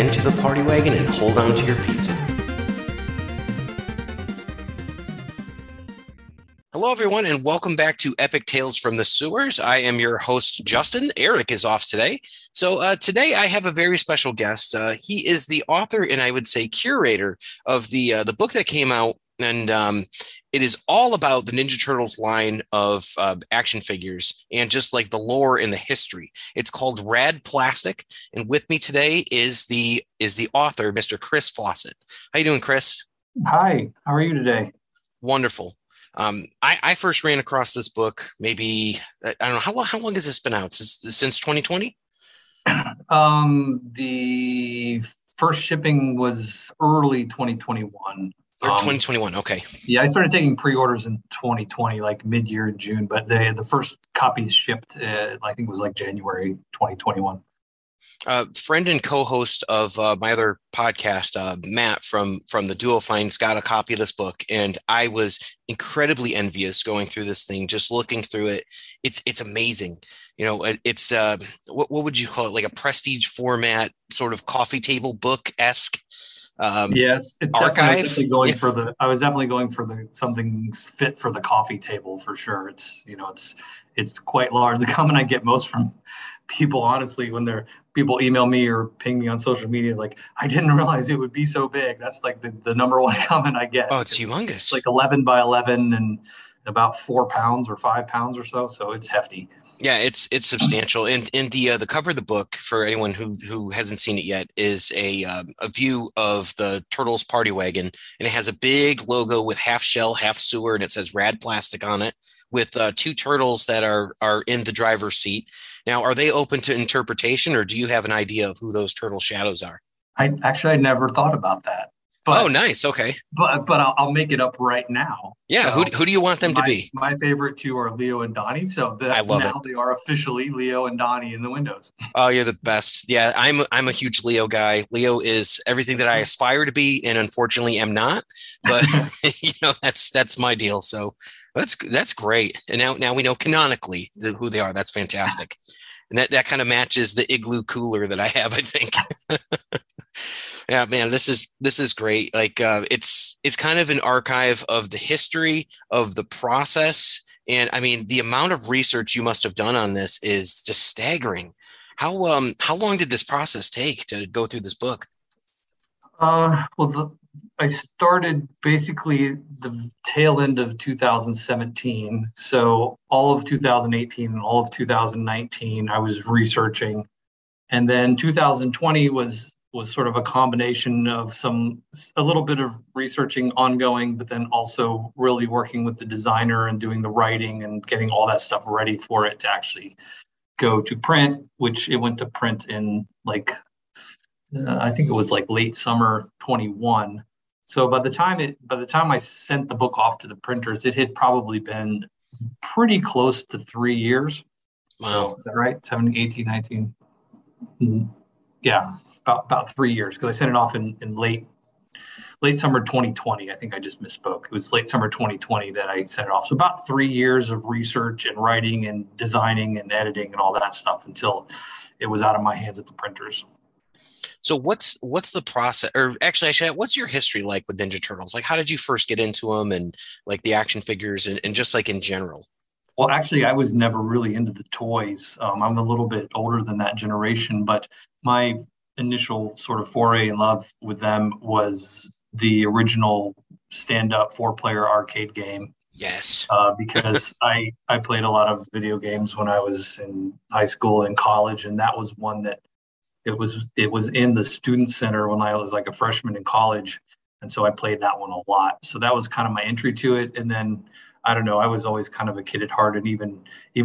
into the party wagon and hold on to your pizza. Hello, everyone, and welcome back to Epic Tales from the Sewers. I am your host, Justin. Eric is off today. So today I have a very special guest. He is the author and I would say curator of the book that came out. And it is all about the Ninja Turtles line of action figures and just like the lore and the history. It's called Rad Plastic. And with me today is the author, Mr. Chris Fawcett. How you doing, Chris? Hi, how are you today? Wonderful. I first ran across this book maybe, I don't know, how long has this been out? Since 2020? The first shipping was early 2021. Or 2021, okay. Yeah, I started taking pre-orders in 2020, like mid-year in June, but the first copies shipped, I think it was like January 2021. Friend and co-host of my other podcast, Matt from the Duo Finds, got a copy of this book, and I was incredibly envious going through this thing, just looking through it. It's amazing. You know, it's what would you call it? Like a prestige format, sort of coffee table book-esque. Yes, it's definitely going for the. I was definitely going for the something fit for the coffee table for sure. It's it's quite large. The comment I get most from people, honestly, when people email me or ping me on social media, like, I didn't realize it would be so big. That's like the number one comment I get. Oh, it's humongous. It's like 11 by 11 and about 4 pounds or 5 pounds or so. So it's hefty. Yeah, it's substantial, and the cover of the book, for anyone who hasn't seen it yet, is a view of the Turtles party wagon, and it has a big logo with half shell, half sewer, and it says Rad Plastic on it, with two turtles that are in the driver's seat. Now, are they open to interpretation, or do you have an idea of who those turtle shadows are? I never thought about that. But, oh, nice. Okay. But I'll make it up right now. Yeah. So who do you want them to be? My favorite two are Leo and Donnie. So They are officially Leo and Donnie in the windows. Oh, you're the best. Yeah. I'm a huge Leo guy. Leo is everything that I aspire to be and unfortunately am not, but that's my deal. So that's great. And now we know canonically who they are. That's fantastic. And that kind of matches the igloo cooler that I have, I think. Yeah, man, this is great. Like it's kind of an archive of the history of the process. And I mean, the amount of research you must have done on this is just staggering. How long did this process take to go through this book? I started basically the tail end of 2017. So all of 2018 and all of 2019, I was researching. And then 2020 was sort of a combination of a little bit of researching ongoing, but then also really working with the designer and doing the writing and getting all that stuff ready for it to actually go to print, which it went to print in I think it was like late summer 21. So by the time I sent the book off to the printers, it had probably been pretty close to 3 years. Wow. So, is that right? 17, 18, 19. Mm-hmm. Yeah. About 3 years, because I sent it off in late summer 2020. I think I just misspoke. It was late summer 2020 that I sent it off. So about 3 years of research and writing and designing and editing and all that stuff until it was out of my hands at the printers. So what's the process? Or actually, what's your history like with Ninja Turtles? Like, how did you first get into them and like the action figures and just like in general? Well, actually, I was never really into the toys. I'm a little bit older than that generation, but my initial sort of foray in love with them was the original stand-up 4-player arcade game. Yes. Because I played a lot of video games when I was in high school and college, and that was one that it was in the student center when I was like a freshman in college, and so I played that one a lot. So that was kind of my entry to it, and then I don't know, I was always kind of a kid at heart, and even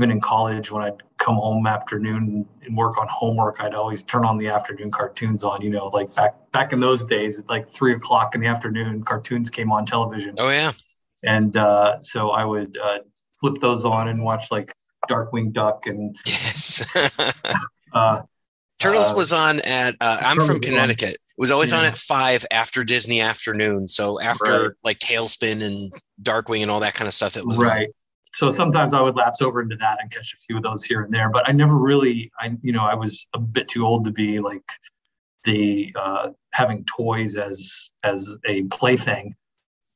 in college when I'd come home afternoon and work on homework, I'd always turn on the afternoon cartoons on, like back in those days at like 3 o'clock in the afternoon, cartoons came on television. Oh yeah. And so I would flip those on and watch like Darkwing Duck and yes. Turtles was on at I'm from Connecticut. It was always on at 5 after Disney afternoon. So after like Tailspin and Darkwing and all that kind of stuff, it was right. So sometimes I would lapse over into that and catch a few of those here and there, but I never really, I was a bit too old to be like the having toys as a plaything.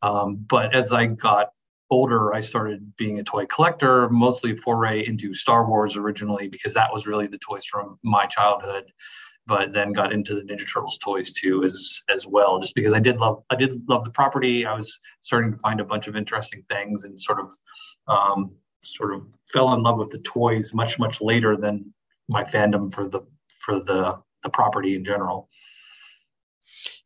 But as I got older, I started being a toy collector, mostly foray into Star Wars originally, because that was really the toys from my childhood, but then got into the Ninja Turtles toys too, as well, just because I did love the property. I was starting to find a bunch of interesting things and sort of fell in love with the toys much later than my fandom for the property in general.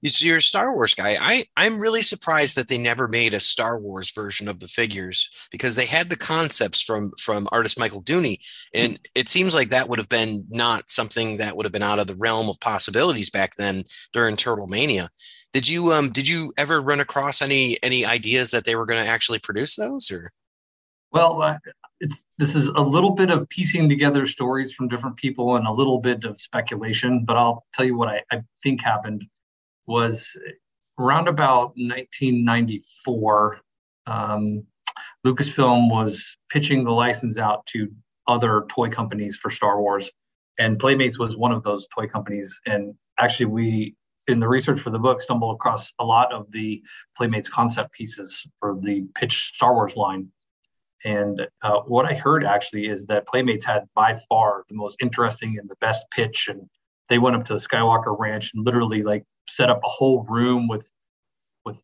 So you're a Star Wars guy. I'm really surprised that they never made a Star Wars version of the figures, because they had the concepts from artist Michael Dooney, and it seems like that would have been not something that would have been out of the realm of possibilities back then during Turtle Mania. Did you ever run across any ideas that they were going to actually produce those? Or This is a little bit of piecing together stories from different people and a little bit of speculation, but I'll tell you what I think happened. Was around about 1994, Lucasfilm was pitching the license out to other toy companies for Star Wars, and Playmates was one of those toy companies. And actually, we, in the research for the book, stumbled across a lot of the Playmates concept pieces for the pitch Star Wars line. And what I heard actually is that Playmates had by far the most interesting and the best pitch, and they went up to the Skywalker Ranch and literally like set up a whole room with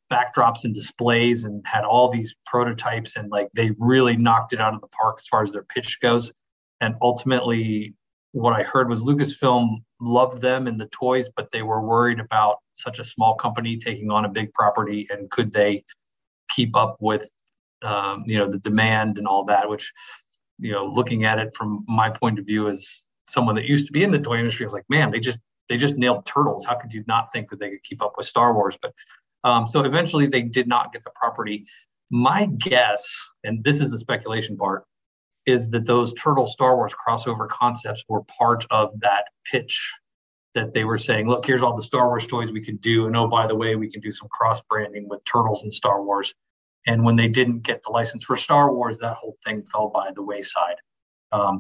backdrops and displays and had all these prototypes, and like they really knocked it out of the park as far as their pitch goes. And ultimately what I heard was Lucasfilm loved them and the toys, but they were worried about such a small company taking on a big property and could they keep up with the demand and all that, which, you know, looking at it from my point of view as someone that used to be in the toy industry, I was like, man, they just nailed Turtles. How could you not think that they could keep up with Star Wars? But so eventually they did not get the property. My guess, and this is the speculation part, is that those Turtle Star Wars crossover concepts were part of that pitch, that they were saying, look, here's all the Star Wars toys we can do. And oh, by the way, we can do some cross branding with Turtles and Star Wars. And when they didn't get the license for Star Wars, that whole thing fell by the wayside.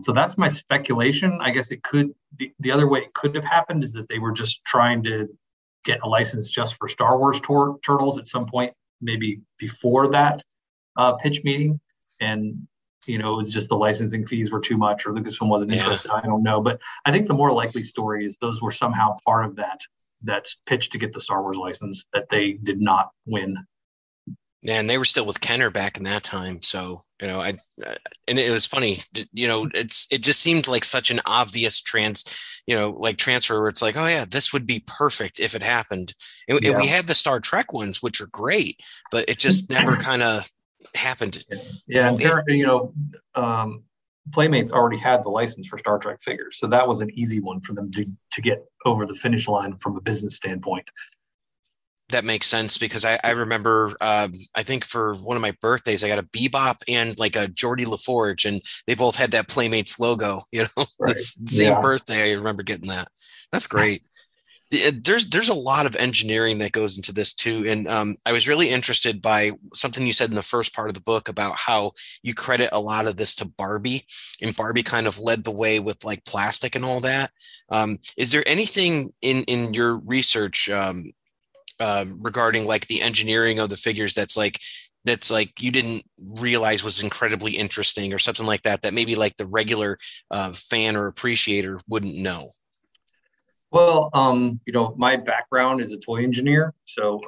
So that's my speculation. I guess it could, the other way it could have happened is that they were just trying to get a license just for Star Wars Turtles at some point, maybe before that pitch meeting. And, you know, it was just the licensing fees were too much or Lucasfilm wasn't interested. I don't know. But I think the more likely story is those were somehow part of that pitch to get the Star Wars license that they did not win. And they were still with Kenner back in that time. So, you know, and it was funny, you know, it just seemed like such an obvious transfer where it's like, oh yeah, this would be perfect if it happened. And we had the Star Trek ones, which are great, but it just never kind of happened. Yeah. Playmates already had the license for Star Trek figures. So that was an easy one for them to get over the finish line from a business standpoint. That makes sense, because I remember, I think for one of my birthdays, I got a Bebop and like a Geordie LaForge, and they both had that Playmates logo, you know, right. Same birthday. I remember getting that. That's great. There's a lot of engineering that goes into this too. And I was really interested by something you said in the first part of the book about how you credit a lot of this to Barbie, and Barbie kind of led the way with like plastic and all that. Is there anything in your research, regarding like the engineering of the figures that's like you didn't realize was incredibly interesting or something like that maybe like the regular fan or appreciator wouldn't know? Well, you know, my background is a toy engineer, so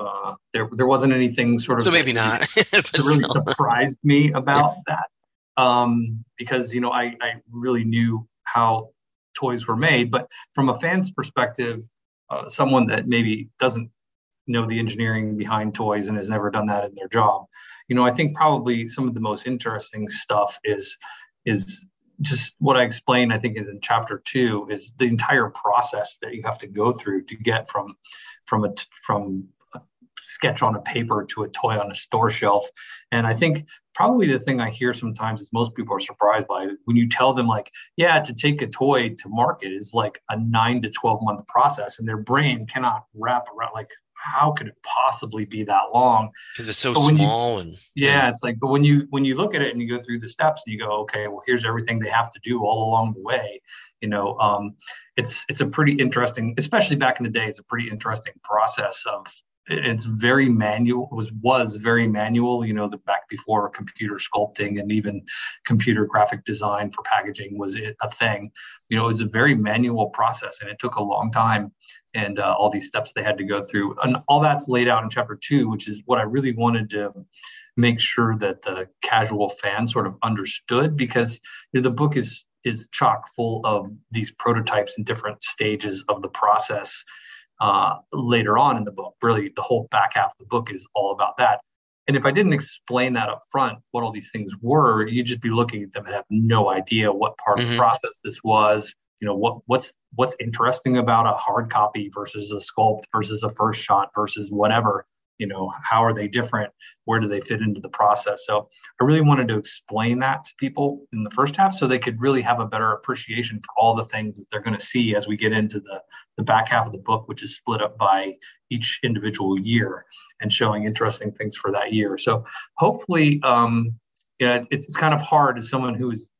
there wasn't anything sort of, so maybe not that really surprised me about that, because, you know, I really knew how toys were made. But from a fan's perspective, someone that maybe doesn't know the engineering behind toys and has never done that in their job, you know, I think probably some of the most interesting stuff is just what I explained, I think, in chapter 2, is the entire process that you have to go through to get from a sketch on a paper to a toy on a store shelf. And I think probably the thing I hear sometimes is most people are surprised by it. When you tell them, like, yeah, to take a toy to market is like a 9 to 12 month process, and their brain cannot wrap around, like, how could it possibly be that long? Because it's so small. It's like, but when you look at it and you go through the steps and you go, okay, well, here's everything they have to do all along the way. You know, it's a pretty interesting, especially back in the day, it's a pretty interesting process of, it's very manual, was very manual, you know, the back before computer sculpting and even computer graphic design for packaging was a thing. You know, it was a very manual process and it took a long time, and all these steps they had to go through, and all that's laid out in chapter 2, which is what I really wanted to make sure that the casual fan sort of understood, because you know, the book is chock full of these prototypes and different stages of the process. Later on in the book, really the whole back half of the book is all about that. And if I didn't explain that up front, what all these things were, you'd just be looking at them and have no idea what part of the process this was. You know, what's interesting about a hard copy versus a sculpt versus a first shot versus whatever, you know, how are they different? Where do they fit into the process? So I really wanted to explain that to people in the first half so they could really have a better appreciation for all the things that they're going to see as we get into the back half of the book, which is split up by each individual year and showing interesting things for that year. So hopefully, it's kind of hard as someone who is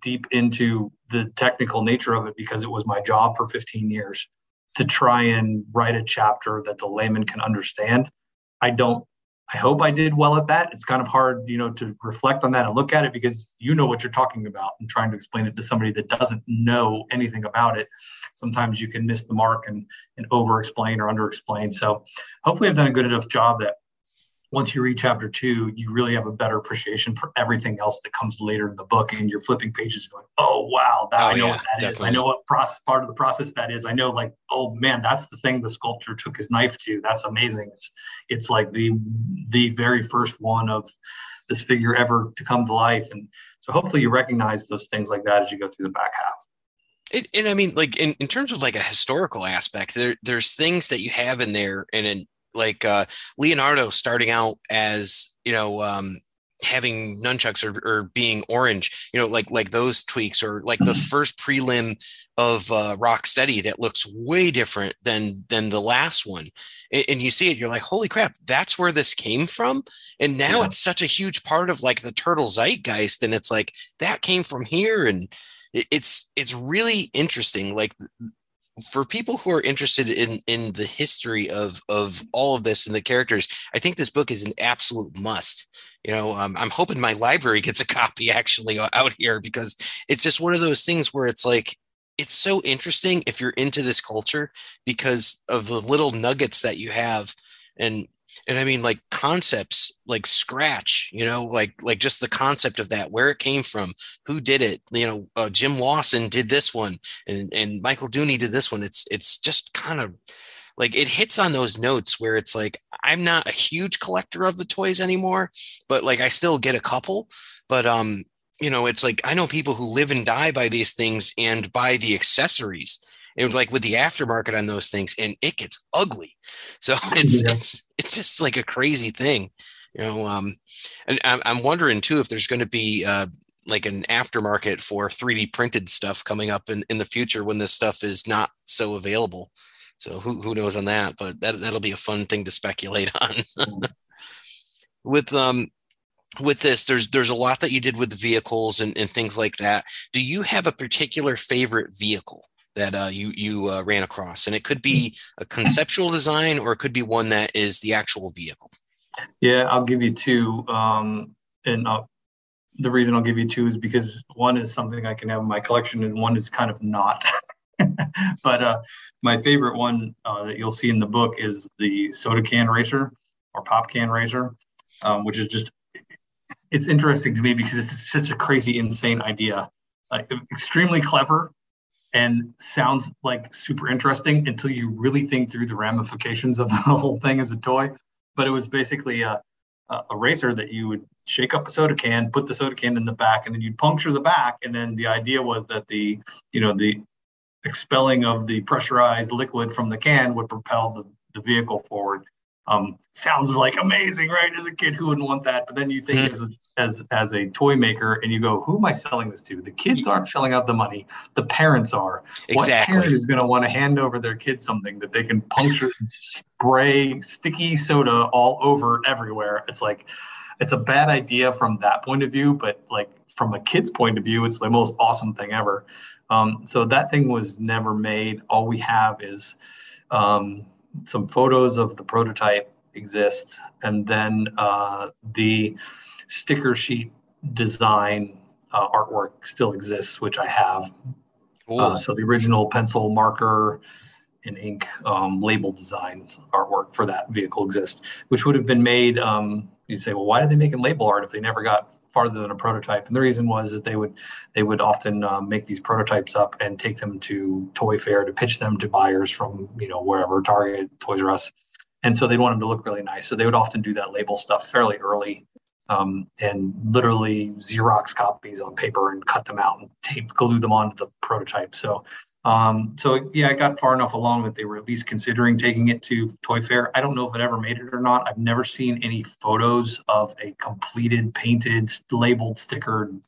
deep into the technical nature of it, because it was my job for 15 years to try and write a chapter that the layman can understand. I hope I did well at that. It's kind of hard, you know, to reflect on that and look at it, because you know what you're talking about, and trying to explain it to somebody that doesn't know anything about it, sometimes you can miss the mark and over-explain or under-explain. So hopefully I've done a good enough job that once you read chapter 2, you really have a better appreciation for everything else that comes later in the book, and you're flipping pages going, oh, wow, what that definitely is. I know what part of the process that is. I know, like, oh man, that's the thing the sculptor took his knife to. That's amazing. It's like the very first one of this figure ever to come to life. And so hopefully you recognize those things like that as you go through the back half. And I mean, like in terms of like a historical aspect, there's things that you have in there like Leonardo starting out as, you know, having nunchucks or being orange, you know, like those tweaks, or like the first prelim of Rocksteady that looks way different than the last one. And you see it, you're like, holy crap, that's where this came from. And now It's such a huge part of like the turtle zeitgeist. And it's like, that came from here. And it's really interesting. Like, for people who are interested in the history of all of this and the characters, I think this book is an absolute must. You know, I'm hoping my library gets a copy actually out here, because it's just one of those things where it's like, it's so interesting if you're into this culture because of the little nuggets that you have. And I mean, like concepts like Scratch, you know, like just the concept of that, where it came from, who did it, you know, Jim Lawson did this one and Michael Dooney did this one. It's just kind of like, it hits on those notes where it's like, I'm not a huge collector of the toys anymore, but like, I still get a couple, but, you know, it's like, I know people who live and die by these things and by the accessories. And like with the aftermarket on those things, and it gets ugly. So it's just like a crazy thing, you know. And I'm wondering too if there's going to be like an aftermarket for 3D printed stuff coming up in the future when this stuff is not so available. So who knows on that? But that'll be a fun thing to speculate on. With this, there's a lot that you did with the vehicles and things like that. Do you have a particular favorite vehicle that you ran across? And it could be a conceptual design, or it could be one that is the actual vehicle. Yeah, I'll give you two. The reason I'll give you two is because one is something I can have in my collection and one is kind of not. But my favorite one that you'll see in the book is the soda can racer or pop can racer, which is just, it's interesting to me because it's such a crazy, insane idea. Extremely clever, and sounds like super interesting until you really think through the ramifications of the whole thing as a toy. But it was basically a racer that you would shake up a soda can, put the soda can in the back, and then you'd puncture the back. And then the idea was that the expelling of the pressurized liquid from the can would propel the vehicle forward. Sounds like amazing, right? As a kid, who wouldn't want that? But then you think as a toy maker, and you go, who am I selling this to? The kids aren't shelling out the money. The parents are. Exactly. What parent is going to want to hand over their kid something that they can puncture and spray sticky soda all over everywhere? It's like, it's a bad idea from that point of view, but like from a kid's point of view, it's the most awesome thing ever. So that thing was never made. All we have is some photos of the prototype exist, and then the sticker sheet design artwork still exists, which I have. Cool. So the original pencil, marker, and ink label design artwork for that vehicle exists, which would have been made. You'd say, well, why did they make a label art if they never got farther than a prototype? And the reason was that they would often make these prototypes up and take them to Toy Fair to pitch them to buyers from, you know, wherever, Target, Toys R Us. And so they'd want them to look really nice. So they would often do that label stuff fairly early, and literally Xerox copies on paper and cut them out and glue them onto the prototype. So yeah, I got far enough along that they were at least considering taking it to Toy Fair. I don't know if it ever made it or not. I've never seen any photos of a completed, painted, labeled, stickered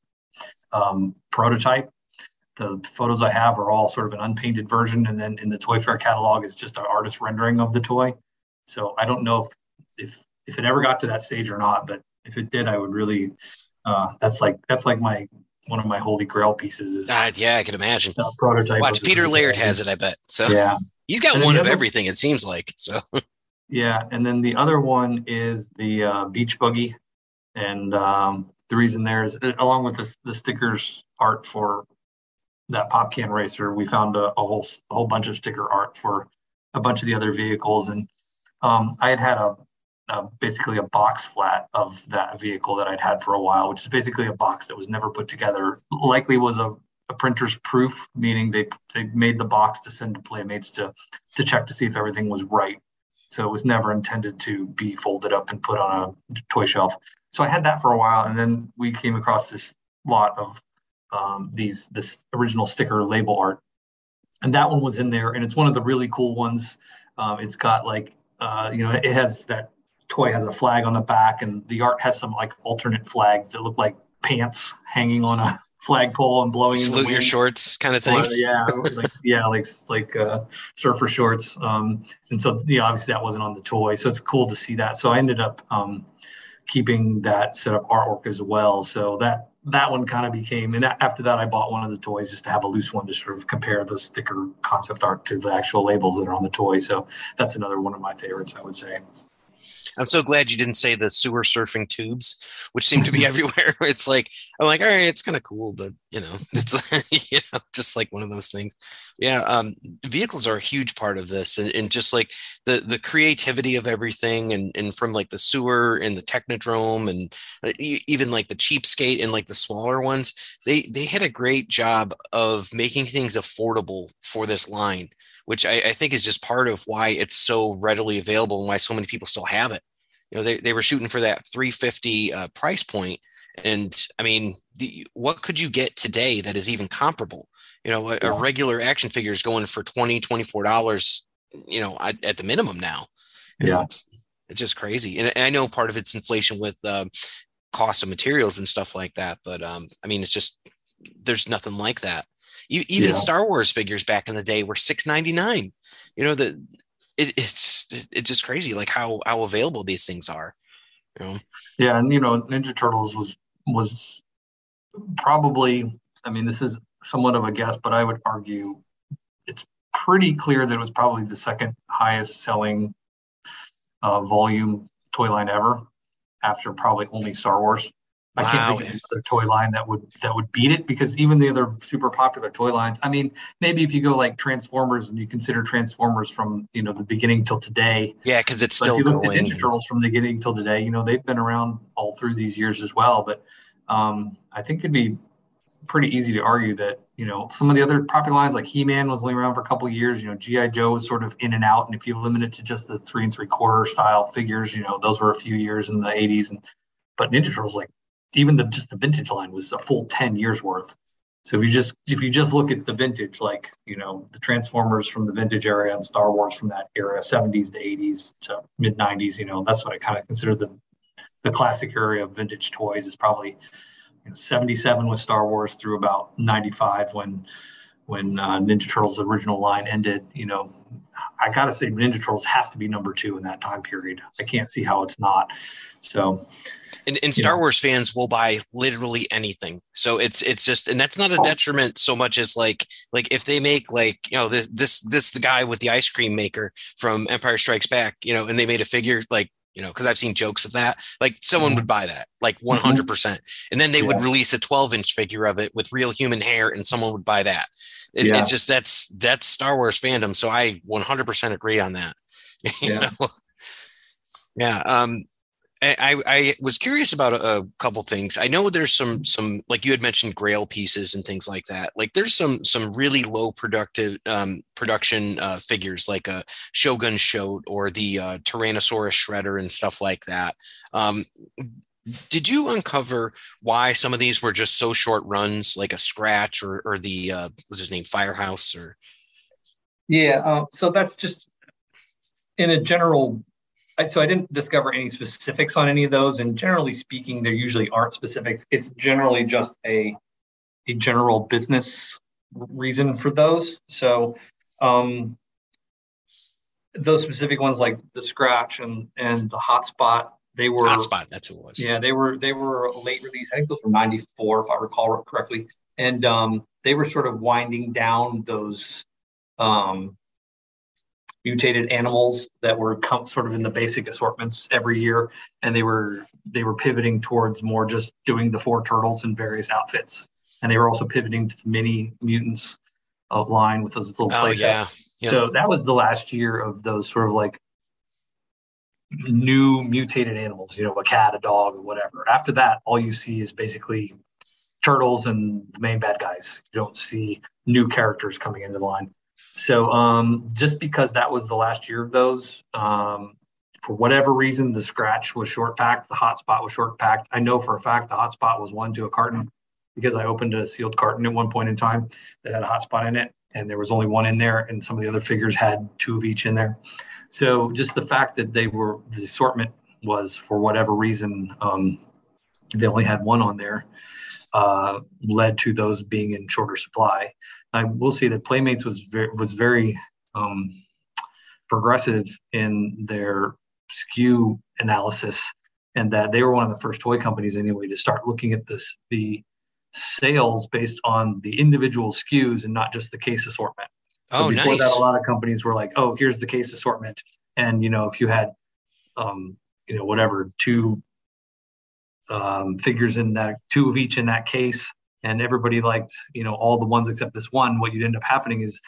prototype. The photos I have are all sort of an unpainted version, and then in the Toy Fair catalog is just an artist rendering of the toy. So I don't know if it ever got to that stage or not, but if it did, I would really that's like my one of my holy grail pieces is yeah, I can imagine. Prototype. Watch, Peter Laird has it, I bet. So yeah, he's got one of everything, it seems like. So yeah, and then the other one is the beach buggy, and the reason there is, along with the stickers art for that pop can racer, we found a whole bunch of sticker art for a bunch of the other vehicles, and I had basically a box flat of that vehicle that I'd had for a while, which is basically a box that was never put together. Likely was a printer's proof, meaning they made the box to send to Playmates to check to see if everything was right. So it was never intended to be folded up and put on a toy shelf. So I had that for a while, and then we came across this lot of this original sticker label art, and that one was in there, and it's one of the really cool ones. It's got like it has that. Toy has a flag on the back, and the art has some like alternate flags that look like pants hanging on a flagpole and blowing in the wind. Your shorts kind of thing. Like surfer shorts. And so obviously that wasn't on the toy, so it's cool to see that. So I ended up keeping that set of artwork as well. So that one kind of became, and after that I bought one of the toys just to have a loose one to sort of compare the sticker concept art to the actual labels that are on the toy. So that's another one of my favorites, I would say. I'm so glad you didn't say the sewer surfing tubes, which seem to be everywhere. It's like, I'm like, all right, it's kind of cool, but it's just like one of those things. Yeah. Vehicles are a huge part of this, and just like the creativity of everything, and from like the sewer and the Technodrome, and even like the Cheapskate and like the smaller ones, they had a great job of making things affordable for this line, which I think is just part of why it's so readily available and why so many people still have it. You know, they were shooting for that $350 price point. And I mean, what could you get today that is even comparable? You know, a regular action figure is going for $20, $24, at the minimum now. You know, it's just crazy. And I know part of it's inflation with cost of materials and stuff like that. But I mean, it's just, there's nothing like that. Star Wars figures back in the day were $6.99. It's just crazy, like how available these things are. Yeah, and Ninja Turtles was probably, I mean, this is somewhat of a guess, but I would argue it's pretty clear that it was probably the second highest selling volume toy line ever, after probably only Star Wars. Wow. I can't think of another toy line that would beat it, because even the other super popular toy lines, I mean, maybe if you go like Transformers and you consider Transformers from, the beginning till today. Yeah, because it's still going. If you look at Ninja Turtles from the beginning till today, they've been around all through these years as well. But I think it'd be pretty easy to argue that, some of the other popular lines like He-Man was only around for a couple of years. G.I. Joe was sort of in and out. And if you limit it to just the 3 3/4 style figures, those were a few years in the 80s. But Ninja Turtles, like, even the vintage line was a full 10 years worth. So if you just look at the vintage, like, you know, the Transformers from the vintage era and Star Wars from that era, 70s to 80s to mid 90s, you know, that's what I kind of consider the classic area of vintage toys is probably, you know, 77 with Star Wars through about 95 when Ninja Turtles' original line ended. You know, I got to say Ninja Turtles has to be number two in that time period. I can't see how it's not. So, and Star Wars fans will buy literally anything. So it's just, and that's not a detriment so much as like if they make, like, you know, this the guy with the ice cream maker from Empire Strikes Back, you know, and they made a figure, like, you know, because I've seen jokes of that, like someone would buy that, like 100%. And then they would release a 12-inch figure of it with real human hair and someone would buy that. It's just, that's Star Wars fandom. So I 100% agree on that. You know? Yeah. I was curious about a couple things. I know there's some, like you had mentioned, grail pieces and things like that. Like there's some really low production figures, like a Shogun Shote or the Tyrannosaurus Shredder and stuff like that. Did you uncover why some of these were just so short runs, like a Scratch or the what's his name, Firehouse? Or so that's just in a general. So I didn't discover any specifics on any of those. And generally speaking, there usually aren't specifics. It's generally just a general business reason for those. So those specific ones like the Scratch and the Hotspot, they were... Hotspot, that's who it was. Yeah, they were a late release. I think those were 94, if I recall correctly. And they were sort of winding down those... mutated animals that were sort of in the basic assortments every year, and they were pivoting towards more just doing the four turtles in various outfits, and they were also pivoting to the mini mutants line with those little playsets. Yeah. So that was the last year of those sort of like new mutated animals, you know, a cat, a dog, or whatever. After that, all you see is basically turtles and the main bad guys. You don't see new characters coming into the line. So just because that was the last year of those, for whatever reason, the Scratch was short packed. The Hotspot was short packed. I know for a fact the Hotspot was 1 to a carton because I opened a sealed carton at one point in time that had a Hotspot in it. And there was only one in there. And some of the other figures had 2 of each in there. So just the fact that the assortment was, for whatever reason, they only had 1 on there, led to those being in shorter supply. I will say that Playmates was very progressive in their SKU analysis, and that they were one of the first toy companies anyway to start looking at the sales based on the individual SKUs and not just the case assortment. So before that, a lot of companies were like, "Oh, here's the case assortment," and you know, if you had, you know, whatever 2 figures in that, 2 of each in that case, and everybody liked, you know, all the ones except this one, what you'd end up happening is,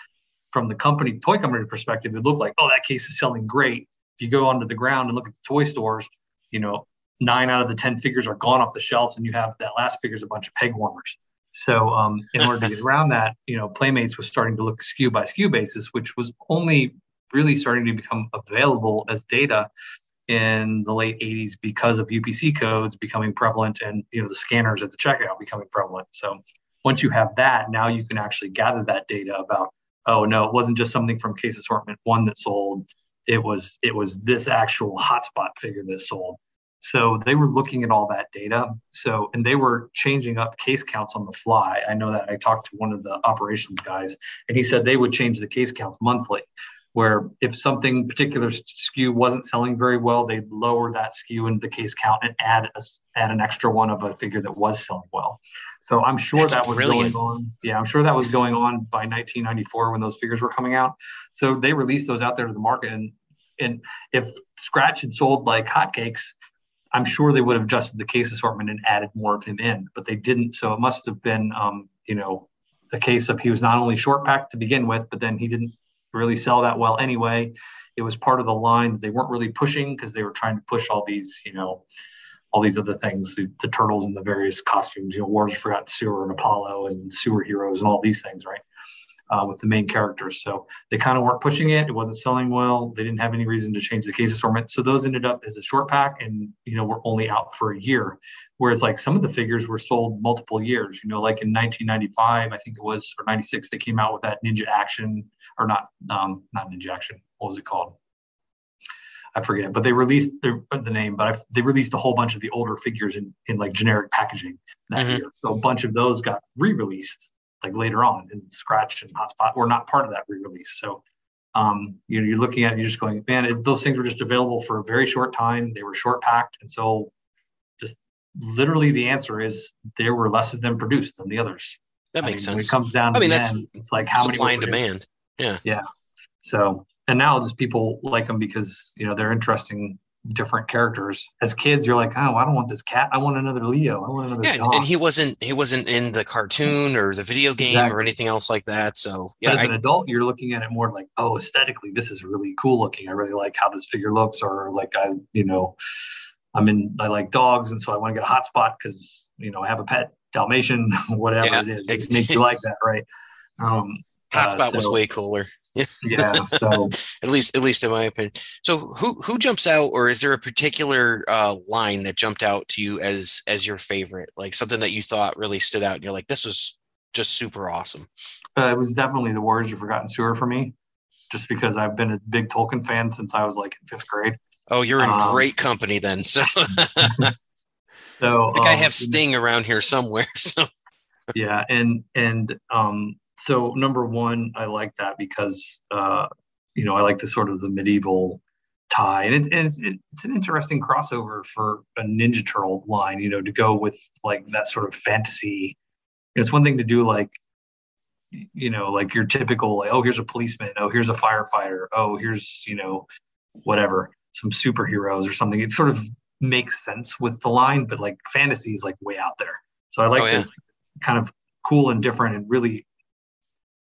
from the toy company perspective, it looked like, oh, that case is selling great. If you go onto the ground and look at the toy stores, you know, 9 out of the 10 figures are gone off the shelves, and you have that last figure's a bunch of peg warmers. So in order to get around that, you know, Playmates was starting to look SKU by SKU basis, which was only really starting to become available as data in the late 80s because of UPC codes becoming prevalent and, you know, the scanners at the checkout becoming prevalent. So once you have that, now you can actually gather that data about, oh no, it wasn't just something from case assortment 1 that sold. It was this actual Hotspot figure that sold. So they were looking at all that data. So, and they were changing up case counts on the fly. I know that I talked to one of the operations guys, and he said they would change the case counts monthly, where if something particular SKU wasn't selling very well, they'd lower that SKU into the case count and add an extra one of a figure that was selling well. So I'm sure that was going on. Yeah, I'm sure that was going on by 1994 when those figures were coming out. So they released those out there to the market. And if Scratch had sold like hotcakes, I'm sure they would have adjusted the case assortment and added more of him in, but they didn't. So it must have been, you know, a case of he was not only short packed to begin with, but then he didn't really sell that well anyway. It was part of the line that they weren't really pushing because they were trying to push all these, you know, all these other things, the turtles and the various costumes, you know, Warriors of Forgotten Sewer and Apollo and Sewer Heroes and all these things, right? with the main characters. So they kind of weren't pushing it. It wasn't selling well. They didn't have any reason to change the case assortment. So those ended up as a short pack and, you know, were only out for a year. Whereas like some of the figures were sold multiple years, you know, like in 1995, I think it was, or 96, they came out with that Ninja Action, or not Ninja Action. What was it called? I forget, but they released the name, but they released a whole bunch of the older figures in like generic packaging that year. So a bunch of those got re-released like later on, and Scratch and Hotspot were not part of that re-release. So, you know, you're looking at it, you're just going, man, those things were just available for a very short time. They were short packed. And so just literally the answer is there were less of them produced than the others. That makes sense. When it comes down to it's like how many supply and demand. Yeah. Yeah. So, and now just people like them because, you know, they're interesting, different characters. As kids, you're like, oh, I don't want this cat. I want another Leo. I want another dog. And he wasn't in the cartoon or the video game or anything else like that. So yeah, but as an adult, you're looking at it more like, oh, aesthetically, this is really cool looking. I really like how this figure looks, or like I like dogs, and so I want to get a Hotspot because, you know, I have a pet Dalmatian, whatever it is. It makes you like that, right? Hotspot was way cooler. Yeah. So at least in my opinion. So who jumps out, or is there a particular line that jumped out to you as your favorite? Like something that you thought really stood out and you're like, this was just super awesome. It was definitely the Warriors of Forgotten Sewer for me, just because I've been a big Tolkien fan since I was like in 5th grade. Oh, you're in great company then. So, so like I have Sting around here somewhere. So yeah. So number one, I like that because, you know, I like the sort of the medieval tie, and it's an interesting crossover for a Ninja Turtle line, you know, to go with like that sort of fantasy. It's one thing to do like, you know, like your typical, like, oh, here's a policeman. Oh, here's a firefighter. Oh, here's, you know, whatever, some superheroes or something. It sort of makes sense with the line, but like fantasy is like way out there. So I like this kind of cool and different and really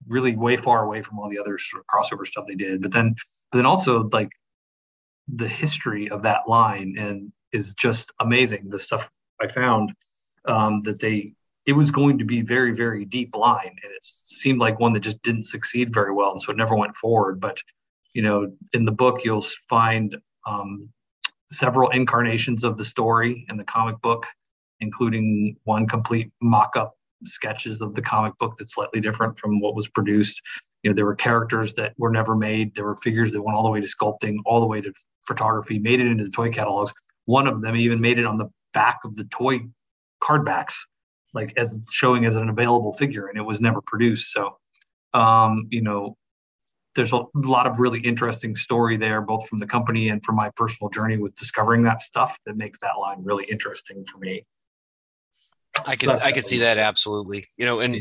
way far away from all the other sort of crossover stuff they did. But then also like the history of that line and is just amazing. The stuff I found it was going to be very, very deep line, and it seemed like one that just didn't succeed very well. And so it never went forward, but you know, in the book you'll find several incarnations of the story in the comic book, including one complete mock-up sketches of the comic book that's slightly different from what was produced. You know, there were characters that were never made. There were figures that went all the way to sculpting, all the way to photography, made it into the toy catalogs. One of them even made it on the back of the toy card backs, like as showing as an available figure, and it was never produced. So, you know, there's a lot of really interesting story there, both from the company and from my personal journey with discovering that stuff, that makes that line really interesting for me. I can see that absolutely, you know, and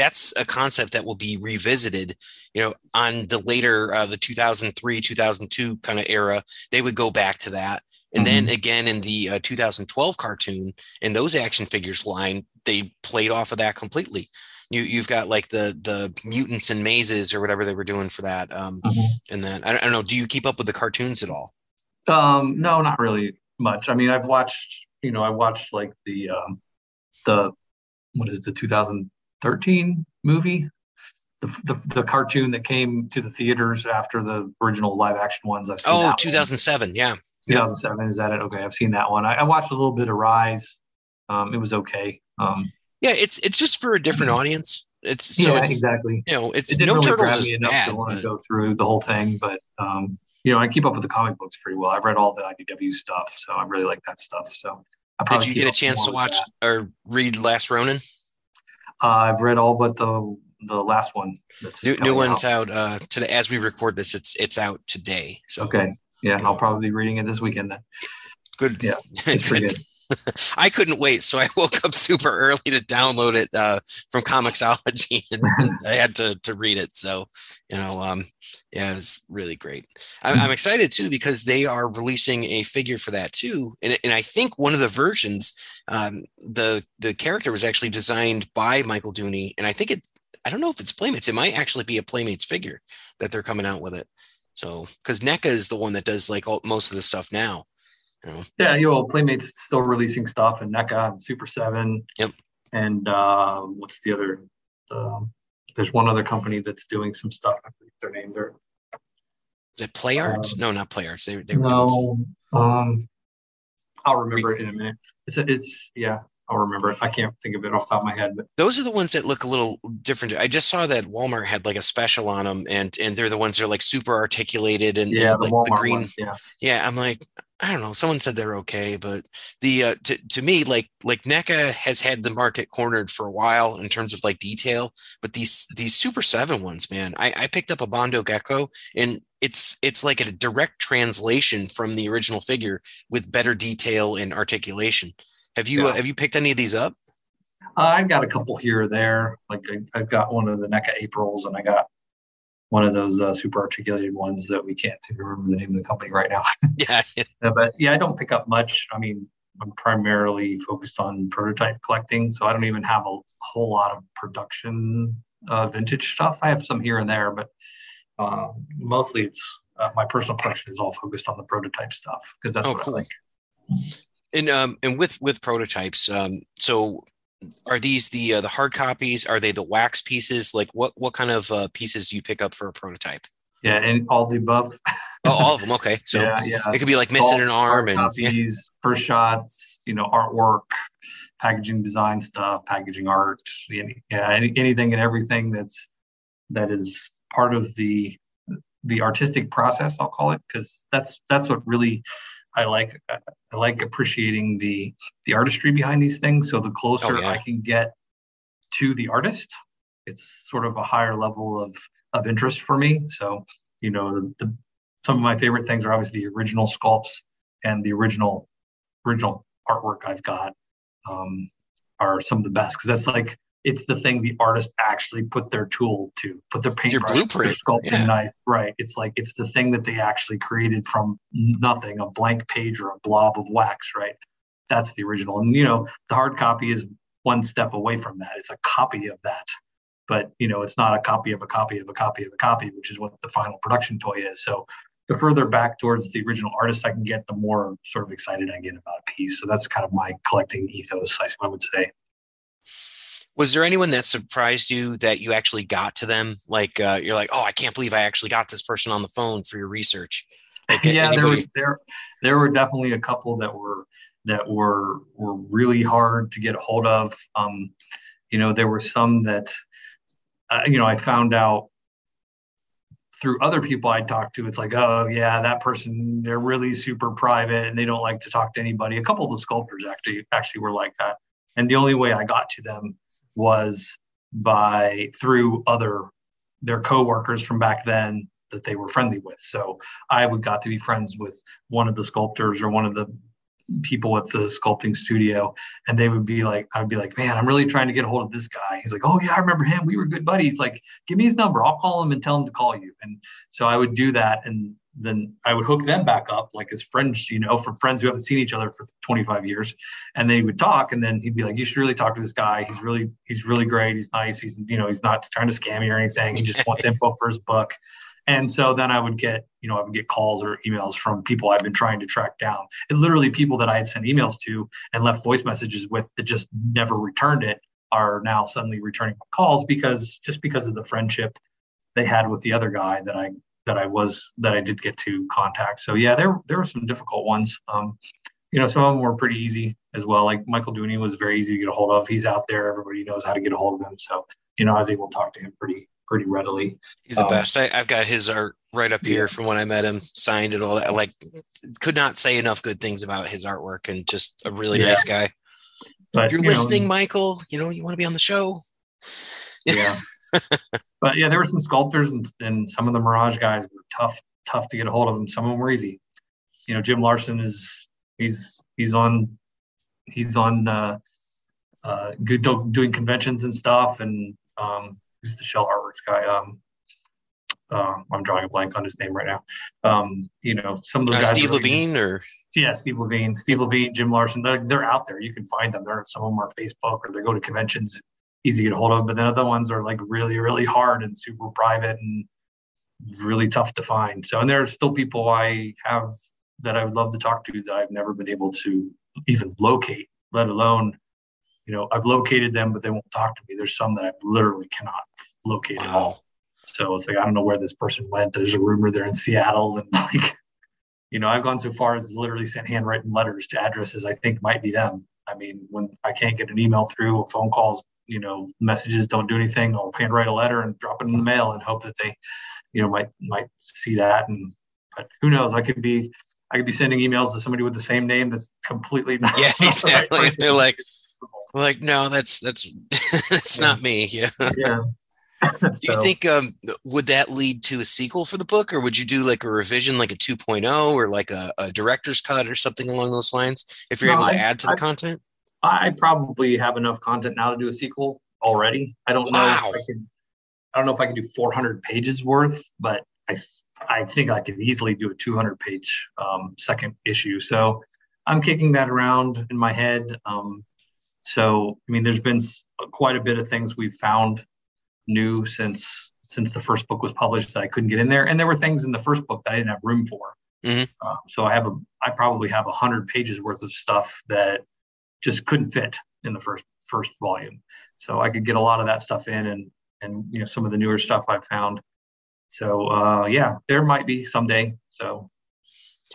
that's a concept that will be revisited, you know, on the later, the 2003, 2002 kind of era. They would go back to that. And then again, in the 2012 cartoon and those action figures line, they played off of that completely. You've got like the mutants and mazes or whatever they were doing for that. And then, I don't know, do you keep up with the cartoons at all? No, not really much. I mean, I watched like the 2013 movie, the cartoon that came to the theaters after the original live action ones. I've seen 2007. One. Yeah. 2007. Is that it? Okay. I've seen that one. I watched a little bit of Rise. It was okay. It's just for a different audience. Exactly. You know, it didn't really grab me enough to want to go through the whole thing, but, you know, I keep up with the comic books pretty well. I've read all the IDW stuff, so I really like that stuff. So, did you get a chance to watch or read Last Ronin? I've read all but the last one. New one's out today. As we record this, it's out today. So okay, yeah, I'll probably be reading it this weekend then. Good, yeah, it's pretty good. I couldn't wait, so I woke up super early to download it from Comixology, and I had to read it. So, you know, it was really great. I'm excited too because they are releasing a figure for that too, and I think one of the versions, the character was actually designed by Michael Dooney, and I think I don't know if it's Playmates. It might actually be a Playmates figure that they're coming out with it. So, because NECA is the one that does like most of the stuff now. Yeah, you know, Playmates still releasing stuff, and NECA and Super 7. Yep. And what's the other? There's one other company that's doing some stuff. I forget their name. Is it Play Arts? No, not Play Arts. They were I'll remember it in a minute. Yeah, I'll remember it. I can't think of it off the top of my head. But those are the ones that look a little different. I just saw that Walmart had like a special on them, and they're the ones that are like super articulated and yeah, the, like, the green. Ones, yeah. I'm like, I don't know. Someone said they're okay, but the to me, like NECA has had the market cornered for a while in terms of like detail, but these Super 7 ones, man, I picked up a Bondo Gecko, and it's like a direct translation from the original figure with better detail and articulation. Have you picked any of these up? I've got a couple here or there. Like I've got one of the NECA Aprils, and I got one of those super articulated ones that we can't remember the name of the company right now. But I don't pick up much. I mean, I'm primarily focused on prototype collecting, so I don't even have a whole lot of production vintage stuff. I have some here and there, but mostly it's my personal collection is all focused on the prototype stuff because that's what I like. And with prototypes, so are these the hard copies? Are they the wax pieces? Like what kind of pieces do you pick up for a prototype? Yeah, and all the above. Oh, all of them. Okay, so it could be like missing an arm and copies, first shots, artwork, packaging design stuff, packaging art, anything and everything that is part of the artistic process. I'll call it because that's what really. I like appreciating the artistry behind these things. So the closer I can get to the artist, it's sort of a higher level of interest for me. So, some of my favorite things are obviously the original sculpts, and the original artwork I've got are some of the best. Because that's like, it's the thing the artist actually put their tool to, put their paintbrush, their sculpting knife, right? It's like, it's the thing that they actually created from nothing, a blank page or a blob of wax, right? That's the original. And, the hard copy is one step away from that. It's a copy of that. But, it's not a copy of a copy of a copy of a copy, which is what the final production toy is. So the further back towards the original artist I can get, the more sort of excited I get about a piece. So that's kind of my collecting ethos, I would say. Was there anyone that surprised you that you actually got to them? Like, you're like, oh, I can't believe I actually got this person on the phone for your research. Like, there were definitely a couple that were really hard to get a hold of. There were some that, I found out through other people I talked to. It's like, oh yeah, that person, they're really super private and they don't like to talk to anybody. A couple of the sculptors actually were like that. And the only way I got to them was through their coworkers from back then that they were friendly with. So I got to be friends with one of the sculptors or one of the people at the sculpting studio, and I'd be like, man, I'm really trying to get a hold of this guy. He's like, oh yeah, I remember him. We were good buddies. Like, give me his number. I'll call him and tell him to call you. And so I would do that, and then I would hook them back up like as friends, from friends who haven't seen each other for 25 years. And they would talk, and then he'd be like, you should really talk to this guy. He's really great. He's nice. He's, he's not trying to scam you or anything. He just wants info for his book. And so then I would get calls or emails from people I've been trying to track down, and literally people that I had sent emails to and left voice messages with that just never returned it are now suddenly returning calls because of the friendship they had with the other guy that I did get to contact. So yeah, there were some difficult ones. Some of them were pretty easy as well. Like Michael Dooney was very easy to get a hold of. He's out there. Everybody knows how to get a hold of him. So, I was able to talk to him pretty readily. He's the best. I've got his art right up here from when I met him, signed and all that. Like, could not say enough good things about his artwork, and just a really nice guy. But, if you're listening, Michael, you want to be on the show. Yeah. But yeah, there were some sculptors and some of the Mirage guys were tough to get a hold of them. Some of them were easy. Jim Lawson is good doing conventions and stuff. And who's the shell artworks guy? I'm drawing a blank on his name right now. Some of those guys. Steve Levine really, or yeah, Steve Levine, Jim Lawson. They're out there. You can find them. Some of them are on Facebook, or they go to conventions. Easy to get a hold of, but then other ones are like really, really hard and super private and really tough to find. So, and there are still people I have that I would love to talk to that I've never been able to even locate, let alone, I've located them, but they won't talk to me. There's some that I literally cannot located. Wow. So it's like, I don't know where this person went. There's a rumor they're in Seattle. And like, you know, I've gone so far as literally sent handwritten letters to addresses I think might be them. I mean, when I can't get an email through or phone calls, you know, messages don't do anything, I'll handwrite a letter and drop it in the mail and hope that they, you know, might see that. And, but who knows? I could be sending emails to somebody with the same name. That's completely not. Yeah, exactly. Right. They're like, no, that's not me. Yeah. Yeah. Do you think would that lead to a sequel for the book, or would you do like a revision, like a 2.0 or like a director's cut or something along those lines if you're able to add to the content? I probably have enough content now to do a sequel already. I don't know if I can do 400 pages worth, but I think I could easily do a 200 page second issue. So I'm kicking that around in my head. So, I mean, there's been quite a bit of things we've found new since the first book was published that I couldn't get in there, and there were things in the first book that I didn't have room for. Mm-hmm. So I probably have 100 pages worth of stuff that just couldn't fit in the first volume. So I could get a lot of that stuff in, and you know, some of the newer stuff I've found. So yeah, there might be someday. So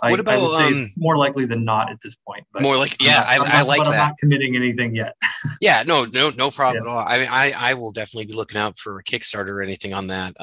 I would say it's more likely than not at this point. But more like, yeah, I like that. I'm not committing anything yet. Yeah, no problem at all. I mean, I will definitely be looking out for a Kickstarter or anything on that.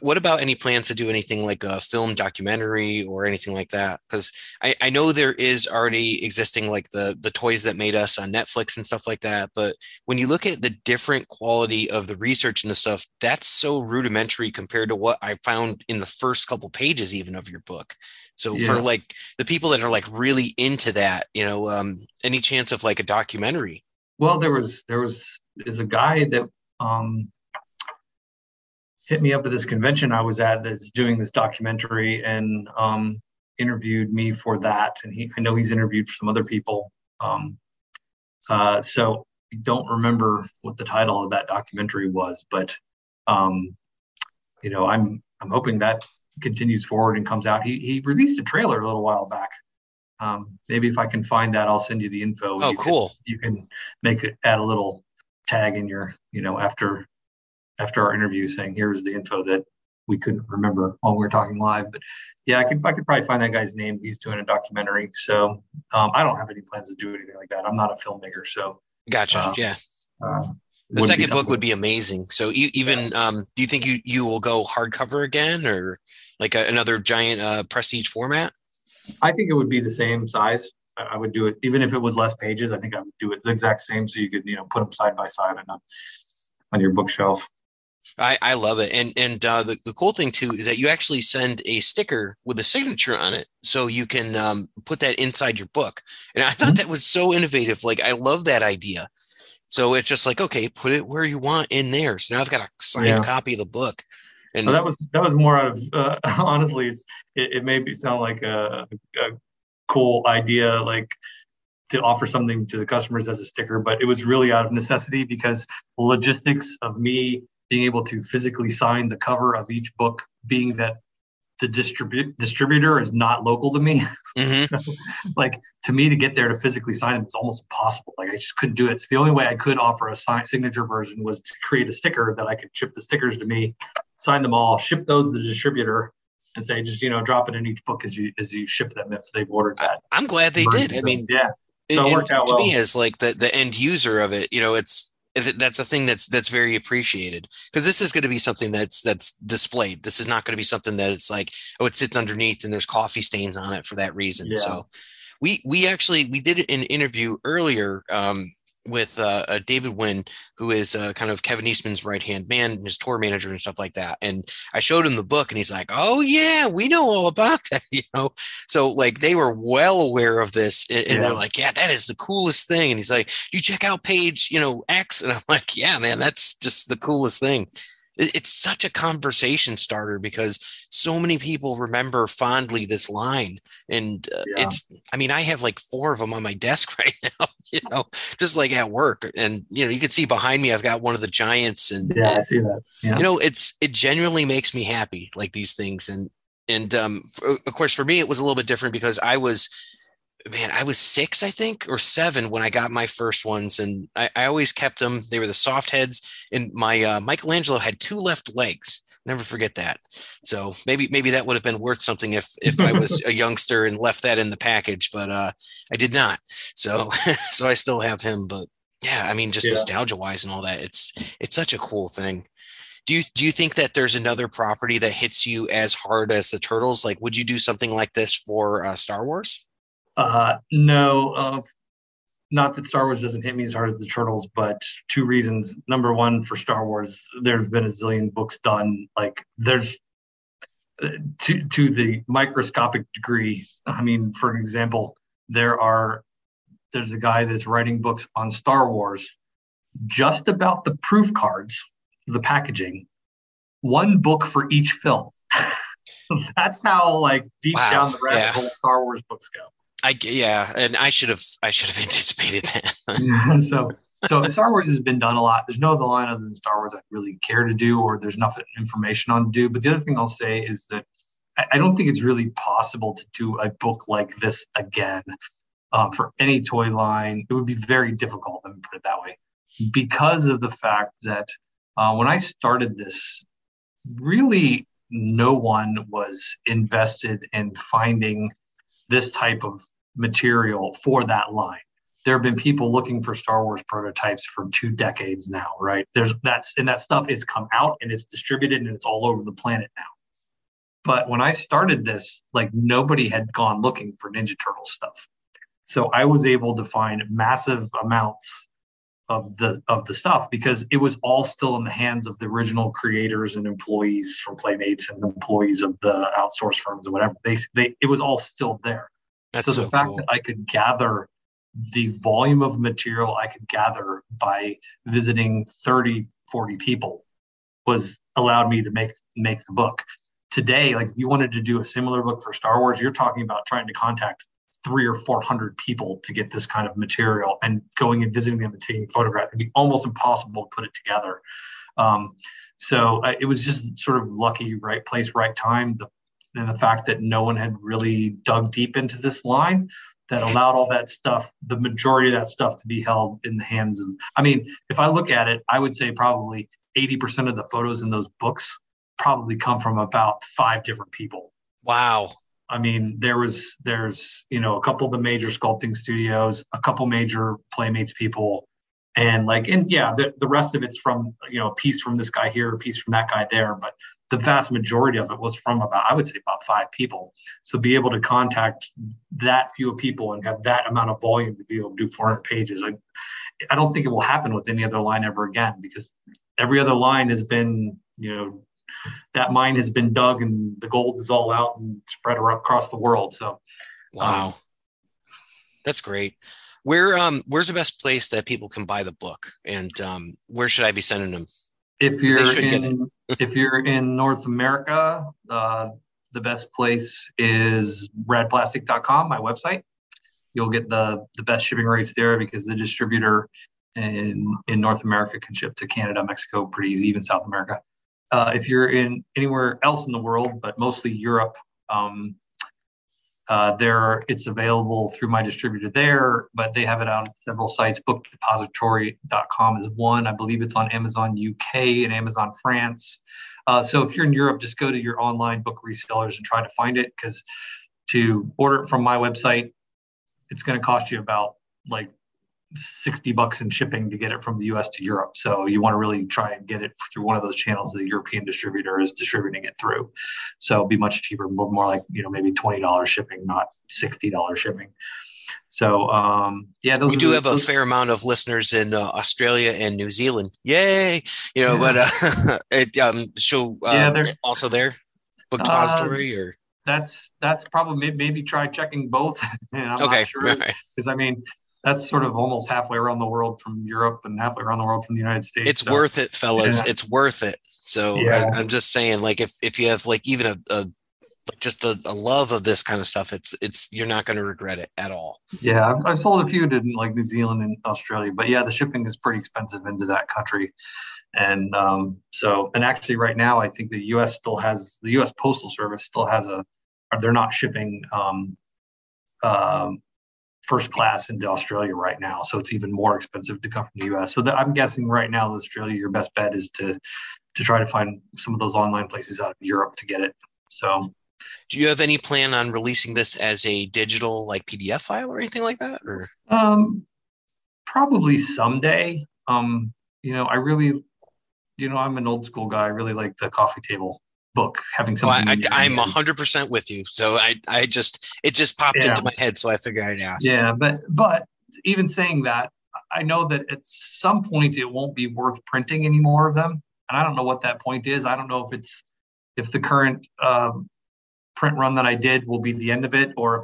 What about any plans to do anything like a film documentary or anything like that? Because I know there is already existing like the Toys That Made Us on Netflix and stuff like that. But when you look at the different quality of the research and the stuff, that's so rudimentary compared to what I found in the first couple pages even of your book. So for like the people that are like really into that, you know, any chance of like a documentary? Well, there's a guy that hit me up at this convention I was at that's doing this documentary, and interviewed me for that. And I know he's interviewed some other people. So I don't remember what the title of that documentary was, but you know, I'm hoping that continues forward and comes out. He released a trailer a little while back. Maybe if I can find that, I'll send you the info. Oh, cool. You can make it, add a little tag in your, you know, after our interview saying, here's the info that we couldn't remember while we were talking live. But yeah, I could probably find that guy's name. He's doing a documentary. So I don't have any plans to do anything like that. I'm not a filmmaker. So gotcha. The second book would be amazing. So do you think you will go hardcover again, or like another giant prestige format? I think it would be the same size. I would do it. Even if it was less pages, I think I would do it the exact same. So you could, you know, put them side by side and on your bookshelf. I love it. And the cool thing too is that you actually send a sticker with a signature on it, so you can put that inside your book. And I thought that was so innovative. Like, I love that idea. So it's just like, okay, put it where you want in there. So now I've got a signed copy of the book. And well, that was more out of honestly, it made me sound like a cool idea, like to offer something to the customers as a sticker, but it was really out of necessity because logistics of me being able to physically sign the cover of each book, being that the distributor is not local to me. Mm-hmm. So, like, to me, to get there to physically sign them, it's almost impossible. Like, I just couldn't do it. So the only way I could offer a signature version was to create a sticker that I could ship the stickers to me, sign them all, ship those to the distributor, and say, just, you know, drop it in each book as you ship them if they've ordered that. I'm glad they did. I mean, yeah. So it worked out well. To me, as like the end user of it, you know, that's a thing that's very appreciated, because this is going to be something that's displayed. This is not going to be something that it's like, oh, it sits underneath and there's coffee stains on it for that reason. Yeah. So we did an interview earlier with David Wynn, who is kind of Kevin Eastman's right-hand man, his tour manager and stuff like that. And I showed him the book and he's like, oh yeah, we know all about that, you know? So like, they were well aware of this and they're like, yeah, that is the coolest thing. And he's like, you check out page, you know, X. And I'm like, yeah, man, that's just the coolest thing. It's such a conversation starter because so many people remember fondly this line. And I have like 4 of them on my desk right now, you know, just like at work. And, you know, you can see behind me, I've got one of the giants, and I see that. Yeah. You know, it genuinely makes me happy, like these things. And of course, for me, it was a little bit different because I was man, I was 6, I think, or 7 when I got my first ones. And I always kept them. They were the soft heads. And my Michelangelo had 2 left legs. Never forget that. So maybe that would have been worth something if I was a youngster and left that in the package, but I did not. So I still have him, but yeah, I mean, just nostalgia wise and all that, it's such a cool thing. Do you think that there's another property that hits you as hard as the Turtles? Like, would you do something like this for Star Wars? No, not that Star Wars doesn't hit me as hard as the Turtles, but 2 reasons. Number one, for Star Wars, there's been a zillion books done. Like, there's to the microscopic degree. I mean, for example, there's a guy that's writing books on Star Wars, just about the proof cards, the packaging, 1 book for each film. That's how deep down the rabbit hole Star Wars books go. And I should have anticipated that. Yeah, so Star Wars has been done a lot. There's no other line other than Star Wars I really care to do, or there's enough information on to do. But the other thing I'll say is that I don't think it's really possible to do a book like this again for any toy line. It would be very difficult, let me put it that way, because of the fact that when I started this, really no one was invested in finding this type of material for that line. There have been people looking for Star Wars prototypes for 2 decades now, right? That stuff is come out and it's distributed and it's all over the planet now. But when I started this, nobody had gone looking for Ninja Turtle stuff. So I was able to find massive amounts of the stuff because it was all still in the hands of the original creators and employees from Playmates and employees of the outsource firms or whatever. It was all still there. That's so the fact cool. that I could gather the volume of material I could gather by visiting 30, 40 people allowed me to make the book. Today, if you wanted to do a similar book for Star Wars, you're talking about trying to contact 300 or 400 people to get this kind of material, and going and visiting them and taking photographs. It'd be almost impossible to put it together. So it was just sort of lucky, right place, right time. And the fact that no one had really dug deep into this line that allowed all that stuff, the majority of that stuff, to be held in the hands of, I mean, if I look at it, I would say probably 80% of the photos in those books probably come from about 5 different people. Wow. I mean, there's a couple of the major sculpting studios, a couple major Playmates people, and the rest of it's from, a piece from this guy here, a piece from that guy there. But the vast majority of it was from about 5 people. So be able to contact that few people and have that amount of volume to be able to do 400 pages. I don't think it will happen with any other line ever again, because every other line has been, that mine has been dug and the gold is all out and spread across the world. So, wow. That's great. Where's the best place that people can buy the book, and where should I be sending them? If you're in North America, the best place is radplastic.com, my website. You'll get the best shipping rates there, because the distributor in North America can ship to Canada, Mexico, pretty easy, even South America. If you're in anywhere else in the world, but mostly Europe, it's available through my distributor there, but they have it on several sites. Bookdepository.com is one. I believe it's on Amazon UK and Amazon France. So if you're in Europe, just go to your online book resellers and try to find it, because to order it from my website, it's going to cost you about $60 in shipping to get it from the US to Europe. So you want to really try and get it through one of those channels the European distributor is distributing it through. So it'll be much cheaper, more maybe $20 shipping, not $60 shipping. So we do have a fair amount of listeners in Australia and New Zealand. Yay. But they're also there. Booktostory or that's probably maybe try checking both. And I'm not sure, because I mean, that's sort of almost halfway around the world from Europe and halfway around the world from the United States. It's worth it, fellas. Yeah. It's worth it. So yeah. I'm just saying, if you have even a love of this kind of stuff, it's you're not going to regret it at all. Yeah, I've sold a few to New Zealand and Australia, but yeah, the shipping is pretty expensive into that country, and actually right now I think the U.S. still has, the U.S. Postal Service still has they're not shipping first class into Australia right now. So it's even more expensive to come from the US. So I'm guessing right now, Australia, your best bet is to try to find some of those online places out of Europe to get it. So do you have any plan on releasing this as a digital, like PDF file or anything like that? Or probably someday. I really, I'm an old school guy. I really like the coffee table book, having something. Well, I'm 100% with you. So it just popped into my head. So I figured I'd ask. Yeah. But even saying that, I know that at some point it won't be worth printing any more of them. And I don't know what that point is. I don't know if the current print run that I did will be the end of it, or if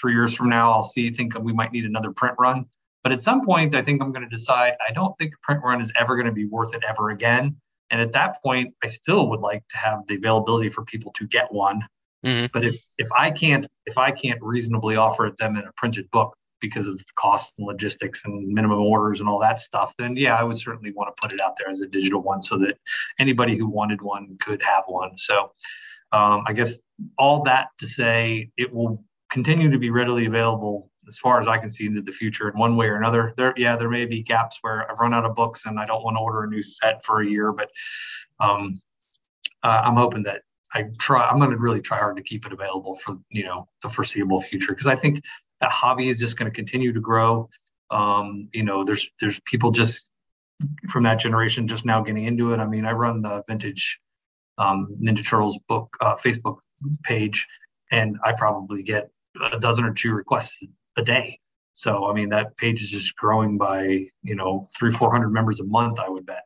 3 years from now, I'll think we might need another print run. But at some point, I think I'm going to decide I don't think a print run is ever going to be worth it ever again. And at that point, I still would like to have the availability for people to get one. Mm-hmm. But if I can't reasonably offer it them in a printed book because of cost and logistics and minimum orders and all that stuff, then yeah, I would certainly want to put it out there as a digital one so that anybody who wanted one could have one. So I guess all that to say, it will continue to be readily available as far as I can see into the future in one way or another. There may be gaps where I've run out of books and I don't want to order a new set for a year, but I'm hoping that I'm going to really try hard to keep it available for, the foreseeable future. Cause I think that hobby is just going to continue to grow. There's people just from that generation just now getting into it. I mean, I run the vintage Ninja Turtles book Facebook page, and I probably get a dozen or two requests a day. So, I mean, that page is just growing by, 300-400 members a month, I would bet.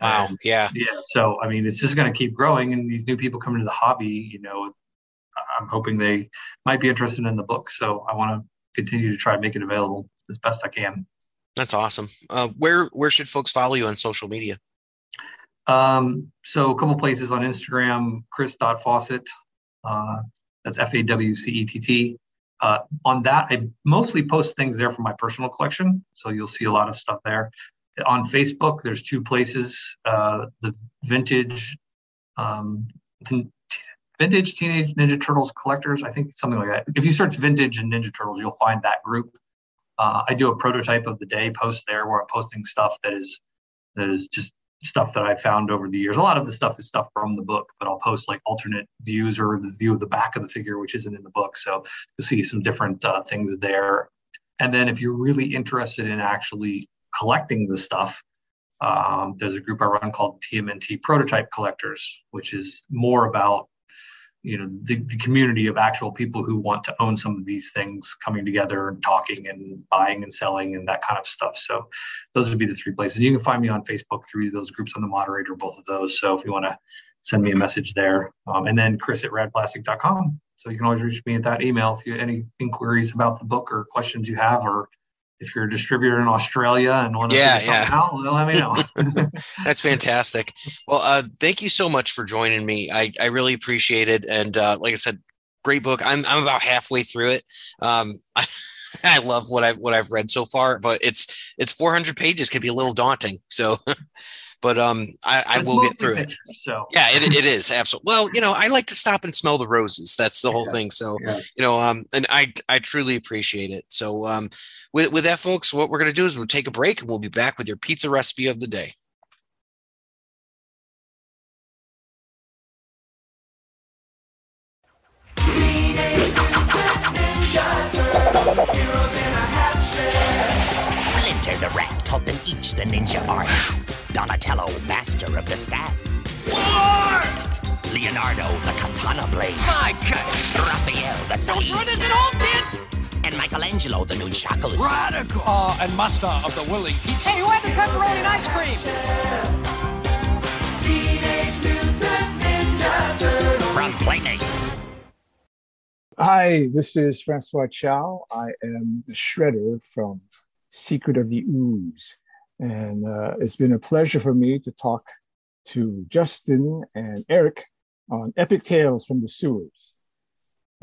Wow. Yeah. Yeah. So, I mean, it's just going to keep growing, and these new people coming to the hobby, I'm hoping they might be interested in the book. So I want to continue to try to make it available as best I can. That's awesome. Where should folks follow you on social media? So a couple places on Instagram, Chris.Fawcett, that's Fawcett. On that, I mostly post things there from my personal collection. So you'll see a lot of stuff there. On Facebook, there's two places, the Vintage Teenage Ninja Turtles Collectors, I think something like that. If you search Vintage and Ninja Turtles, you'll find that group. I do a prototype of the day post there where I'm posting stuff that is just stuff that I found over the years. A lot of the stuff is stuff from the book, but I'll post like alternate views or the view of the back of the figure, which isn't in the book. So you'll see some different things there. And then if you're really interested in actually collecting the stuff, there's a group I run called TMNT Prototype Collectors, which is more about the community of actual people who want to own some of these things coming together and talking and buying and selling and that kind of stuff. So those would be the three places. You can find me on Facebook through those groups. I'm the moderator, both of those. So if you want to send me a message there, and then Chris@radplastic.com. So you can always reach me at that email if you have any inquiries about the book or questions you have, or if you're a distributor in Australia and want to out, let me know. That's fantastic. Well, thank you so much for joining me. I really appreciate it. And like I said, great book. I'm about halfway through it. I love what I've read so far, but it's 400 pages can be a little daunting. So, but I will get through it. So yeah, it is absolutely. Well, I like to stop and smell the roses. That's the whole thing. So and I truly appreciate it. So with that, folks, what we're going to do is we'll take a break and we'll be back with your pizza recipe of the day. Splinter the Rat taught them each the ninja arts. Donatello, master of the staff. War! Leonardo, the katana blades. My God! Raphael, the sword. Don't throw this at home, bitch! And Michelangelo, the nunchakus. Radical! And master of the willing pizza. Hey, who had the pepperoni and ice cream? Teenage Mutant Ninja Turtles. From Playmates. Hi, this is Francois Chow. I am the Shredder from Secret of the Ooze. And it's been a pleasure for me to talk to Justin and Eric on Epic Tales from the Sewers.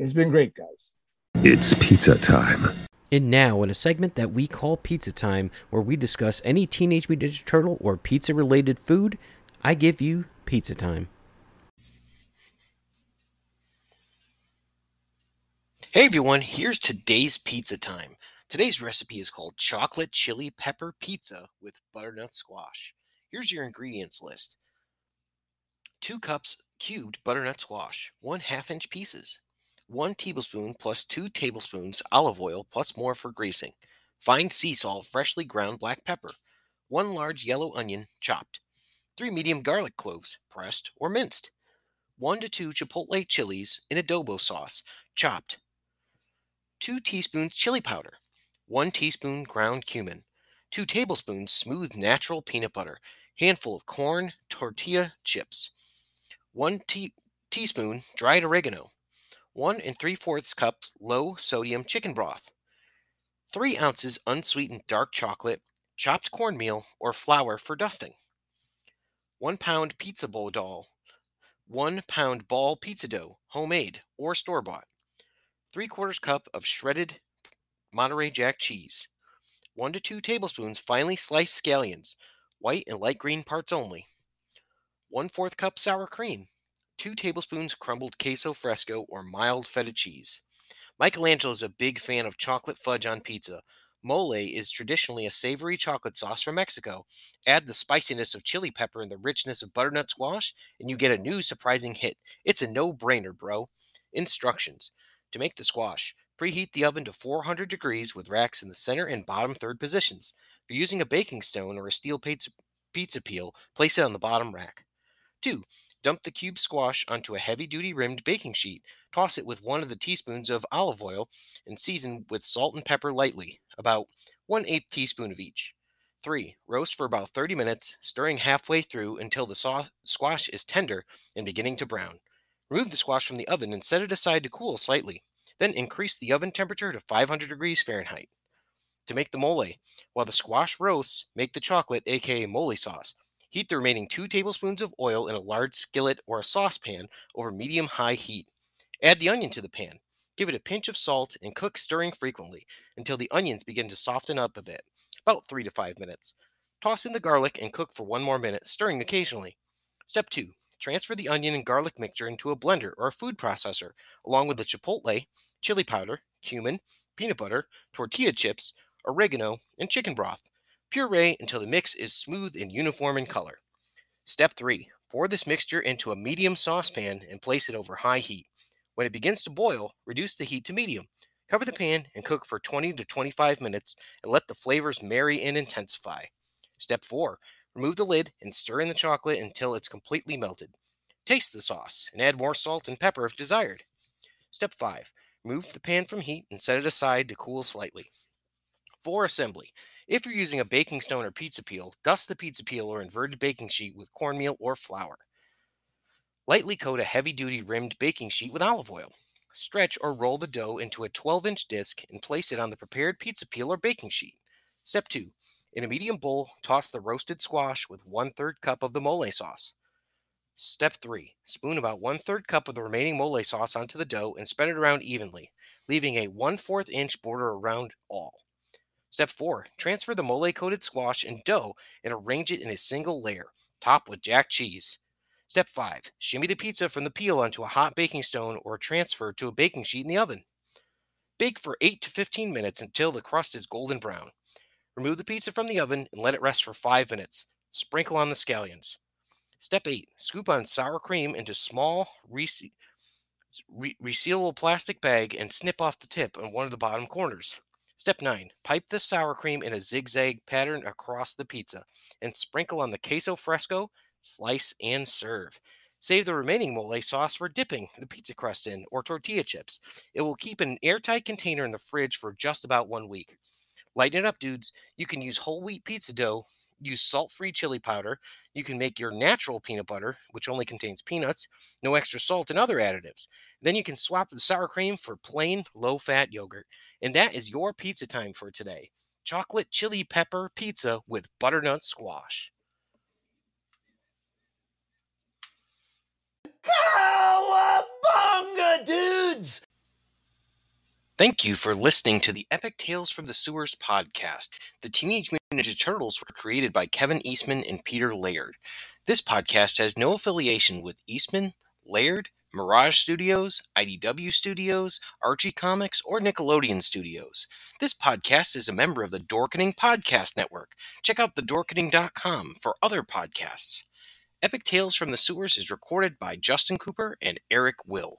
It's been great, guys. It's pizza time. And now, in a segment that we call Pizza Time, where we discuss any Teenage Mutant Ninja Turtle or pizza-related food, I give you Pizza Time. Hey everyone, here's today's pizza time. Today's recipe is called Chocolate Chili Pepper Pizza with Butternut Squash. Here's your ingredients list. 2 cups cubed butternut squash, 1/2-inch pieces, 1 tablespoon plus 2 tablespoons olive oil plus more for greasing, fine sea salt, freshly ground black pepper, 1 large yellow onion chopped, 3 medium garlic cloves pressed or minced, 1 to 2 chipotle chilies in adobo sauce chopped, 2 teaspoons chili powder, 1 teaspoon ground cumin, 2 tablespoons smooth natural peanut butter, handful of corn tortilla chips, 1 teaspoon dried oregano, 1 3/4 cup low sodium chicken broth, 3 ounces unsweetened dark chocolate, chopped cornmeal or flour for dusting, 1 pound pizza bowl dough, 1 pound ball pizza dough, homemade or store-bought, 3/4 cup of shredded Monterey Jack cheese, 1 to 2 tablespoons finely sliced scallions, white and light green parts only, 1/4 cup sour cream, 2 tablespoons crumbled queso fresco or mild feta cheese. Michelangelo is a big fan of chocolate fudge on pizza. Mole is traditionally a savory chocolate sauce from Mexico. Add the spiciness of chili pepper and the richness of butternut squash, and you get a new surprising hit. It's a no-brainer, bro. Instructions. To make the squash, preheat the oven to 400 degrees with racks in the center and bottom third positions. If you're using a baking stone or a steel pizza peel, place it on the bottom rack. 2. Dump the cubed squash onto a heavy-duty rimmed baking sheet. Toss it with 1 of the teaspoons of olive oil and season with salt and pepper lightly, about 1/8 teaspoon of each. 3. Roast for about 30 minutes, stirring halfway through until the squash is tender and beginning to brown. Remove the squash from the oven and set it aside to cool slightly. Then increase the oven temperature to 500 degrees Fahrenheit. To make the mole, while the squash roasts, make the chocolate, aka mole sauce. Heat the remaining 2 tablespoons of oil in a large skillet or a saucepan over medium-high heat. Add the onion to the pan. Give it a pinch of salt and cook, stirring frequently, until the onions begin to soften up a bit, about 3 to 5 minutes. Toss in the garlic and cook for 1 more minute, stirring occasionally. Step 2. Transfer the onion and garlic mixture into a blender or a food processor, along with the chipotle, chili powder, cumin, peanut butter, tortilla chips, oregano, and chicken broth. Puree until the mix is smooth and uniform in color. Step 3. Pour this mixture into a medium saucepan and place it over high heat. When it begins to boil, reduce the heat to medium. Cover the pan and cook for 20 to 25 minutes and let the flavors marry and intensify. Step 4. Remove the lid and stir in the chocolate until it's completely melted. Taste the sauce and add more salt and pepper if desired. Step 5. Remove the pan from heat and set it aside to cool slightly. For assembly, if you're using a baking stone or pizza peel, dust the pizza peel or inverted baking sheet with cornmeal or flour. Lightly coat a heavy-duty rimmed baking sheet with olive oil. Stretch or roll the dough into a 12-inch disc and place it on the prepared pizza peel or baking sheet. Step 2. In a medium bowl, toss the roasted squash with 1/3 cup of the mole sauce. Step 3. Spoon about 1/3 cup of the remaining mole sauce onto the dough and spread it around evenly, leaving a 1/4-inch border around all. Step 4. Transfer the mole-coated squash and dough and arrange it in a single layer. Top with jack cheese. Step 5. Shimmy the pizza from the peel onto a hot baking stone or transfer to a baking sheet in the oven. Bake for 8 to 15 minutes until the crust is golden brown. Remove the pizza from the oven and let it rest for 5 minutes. Sprinkle on the scallions. Step 8. Scoop on sour cream into small, resealable plastic bag and snip off the tip on 1 of the bottom corners. Step 9. Pipe the sour cream in a zigzag pattern across the pizza and sprinkle on the queso fresco, slice, and serve. Save the remaining mole sauce for dipping the pizza crust in or tortilla chips. It will keep in an airtight container in the fridge for just about 1 week. Lighten it up, dudes. You can use whole wheat pizza dough, use salt-free chili powder, you can make your natural peanut butter, which only contains peanuts, no extra salt, and other additives. Then you can swap the sour cream for plain, low-fat yogurt. And that is your pizza time for today. Chocolate chili pepper pizza with butternut squash. Cowabunga, dudes! Thank you for listening to the Epic Tales from the Sewers podcast. The Teenage Mutant Ninja Turtles were created by Kevin Eastman and Peter Laird. This podcast has no affiliation with Eastman, Laird, Mirage Studios, IDW Studios, Archie Comics, or Nickelodeon Studios. This podcast is a member of the Dorkening Podcast Network. Check out thedorkening.com for other podcasts. Epic Tales from the Sewers is recorded by Justin Cooper and Eric Will.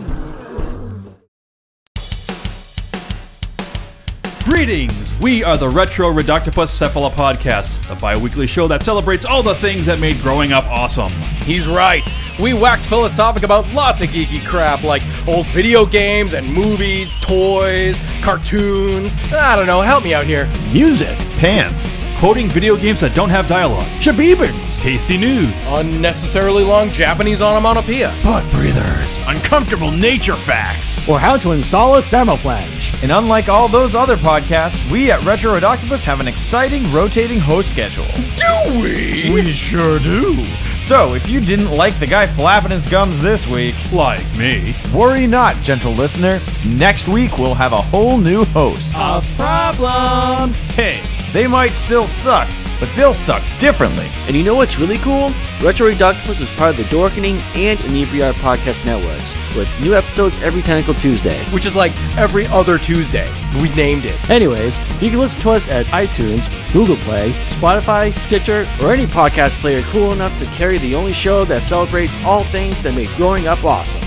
Greetings! We are the Retro Reductopus Cephala Podcast, the bi-weekly show that celebrates all the things that made growing up awesome. He's right! We wax philosophic about lots of geeky crap like old video games and movies, toys, cartoons, I don't know, help me out here. Music. Pants. Quoting video games that don't have dialogues. Shabibans. Tasty news. Unnecessarily long Japanese onomatopoeia. Butt breathers. Uncomfortable nature facts. Or how to install a samoplange. And unlike all those other podcasts, we at Retro Reductopus have an exciting rotating host schedule. Do we? We sure do. So if you didn't like the guy flapping his gums this week, like me, worry not, gentle listener. Next week we'll have a whole new host of problems. Hey. They might still suck, but they'll suck differently. And you know what's really cool? Retro Reductopus is part of the Dorkening and Inebriar podcast networks, with new episodes every Tentacle Tuesday. Which is like every other Tuesday. We named it. Anyways, you can listen to us at iTunes, Google Play, Spotify, Stitcher, or any podcast player cool enough to carry the only show that celebrates all things that make growing up awesome.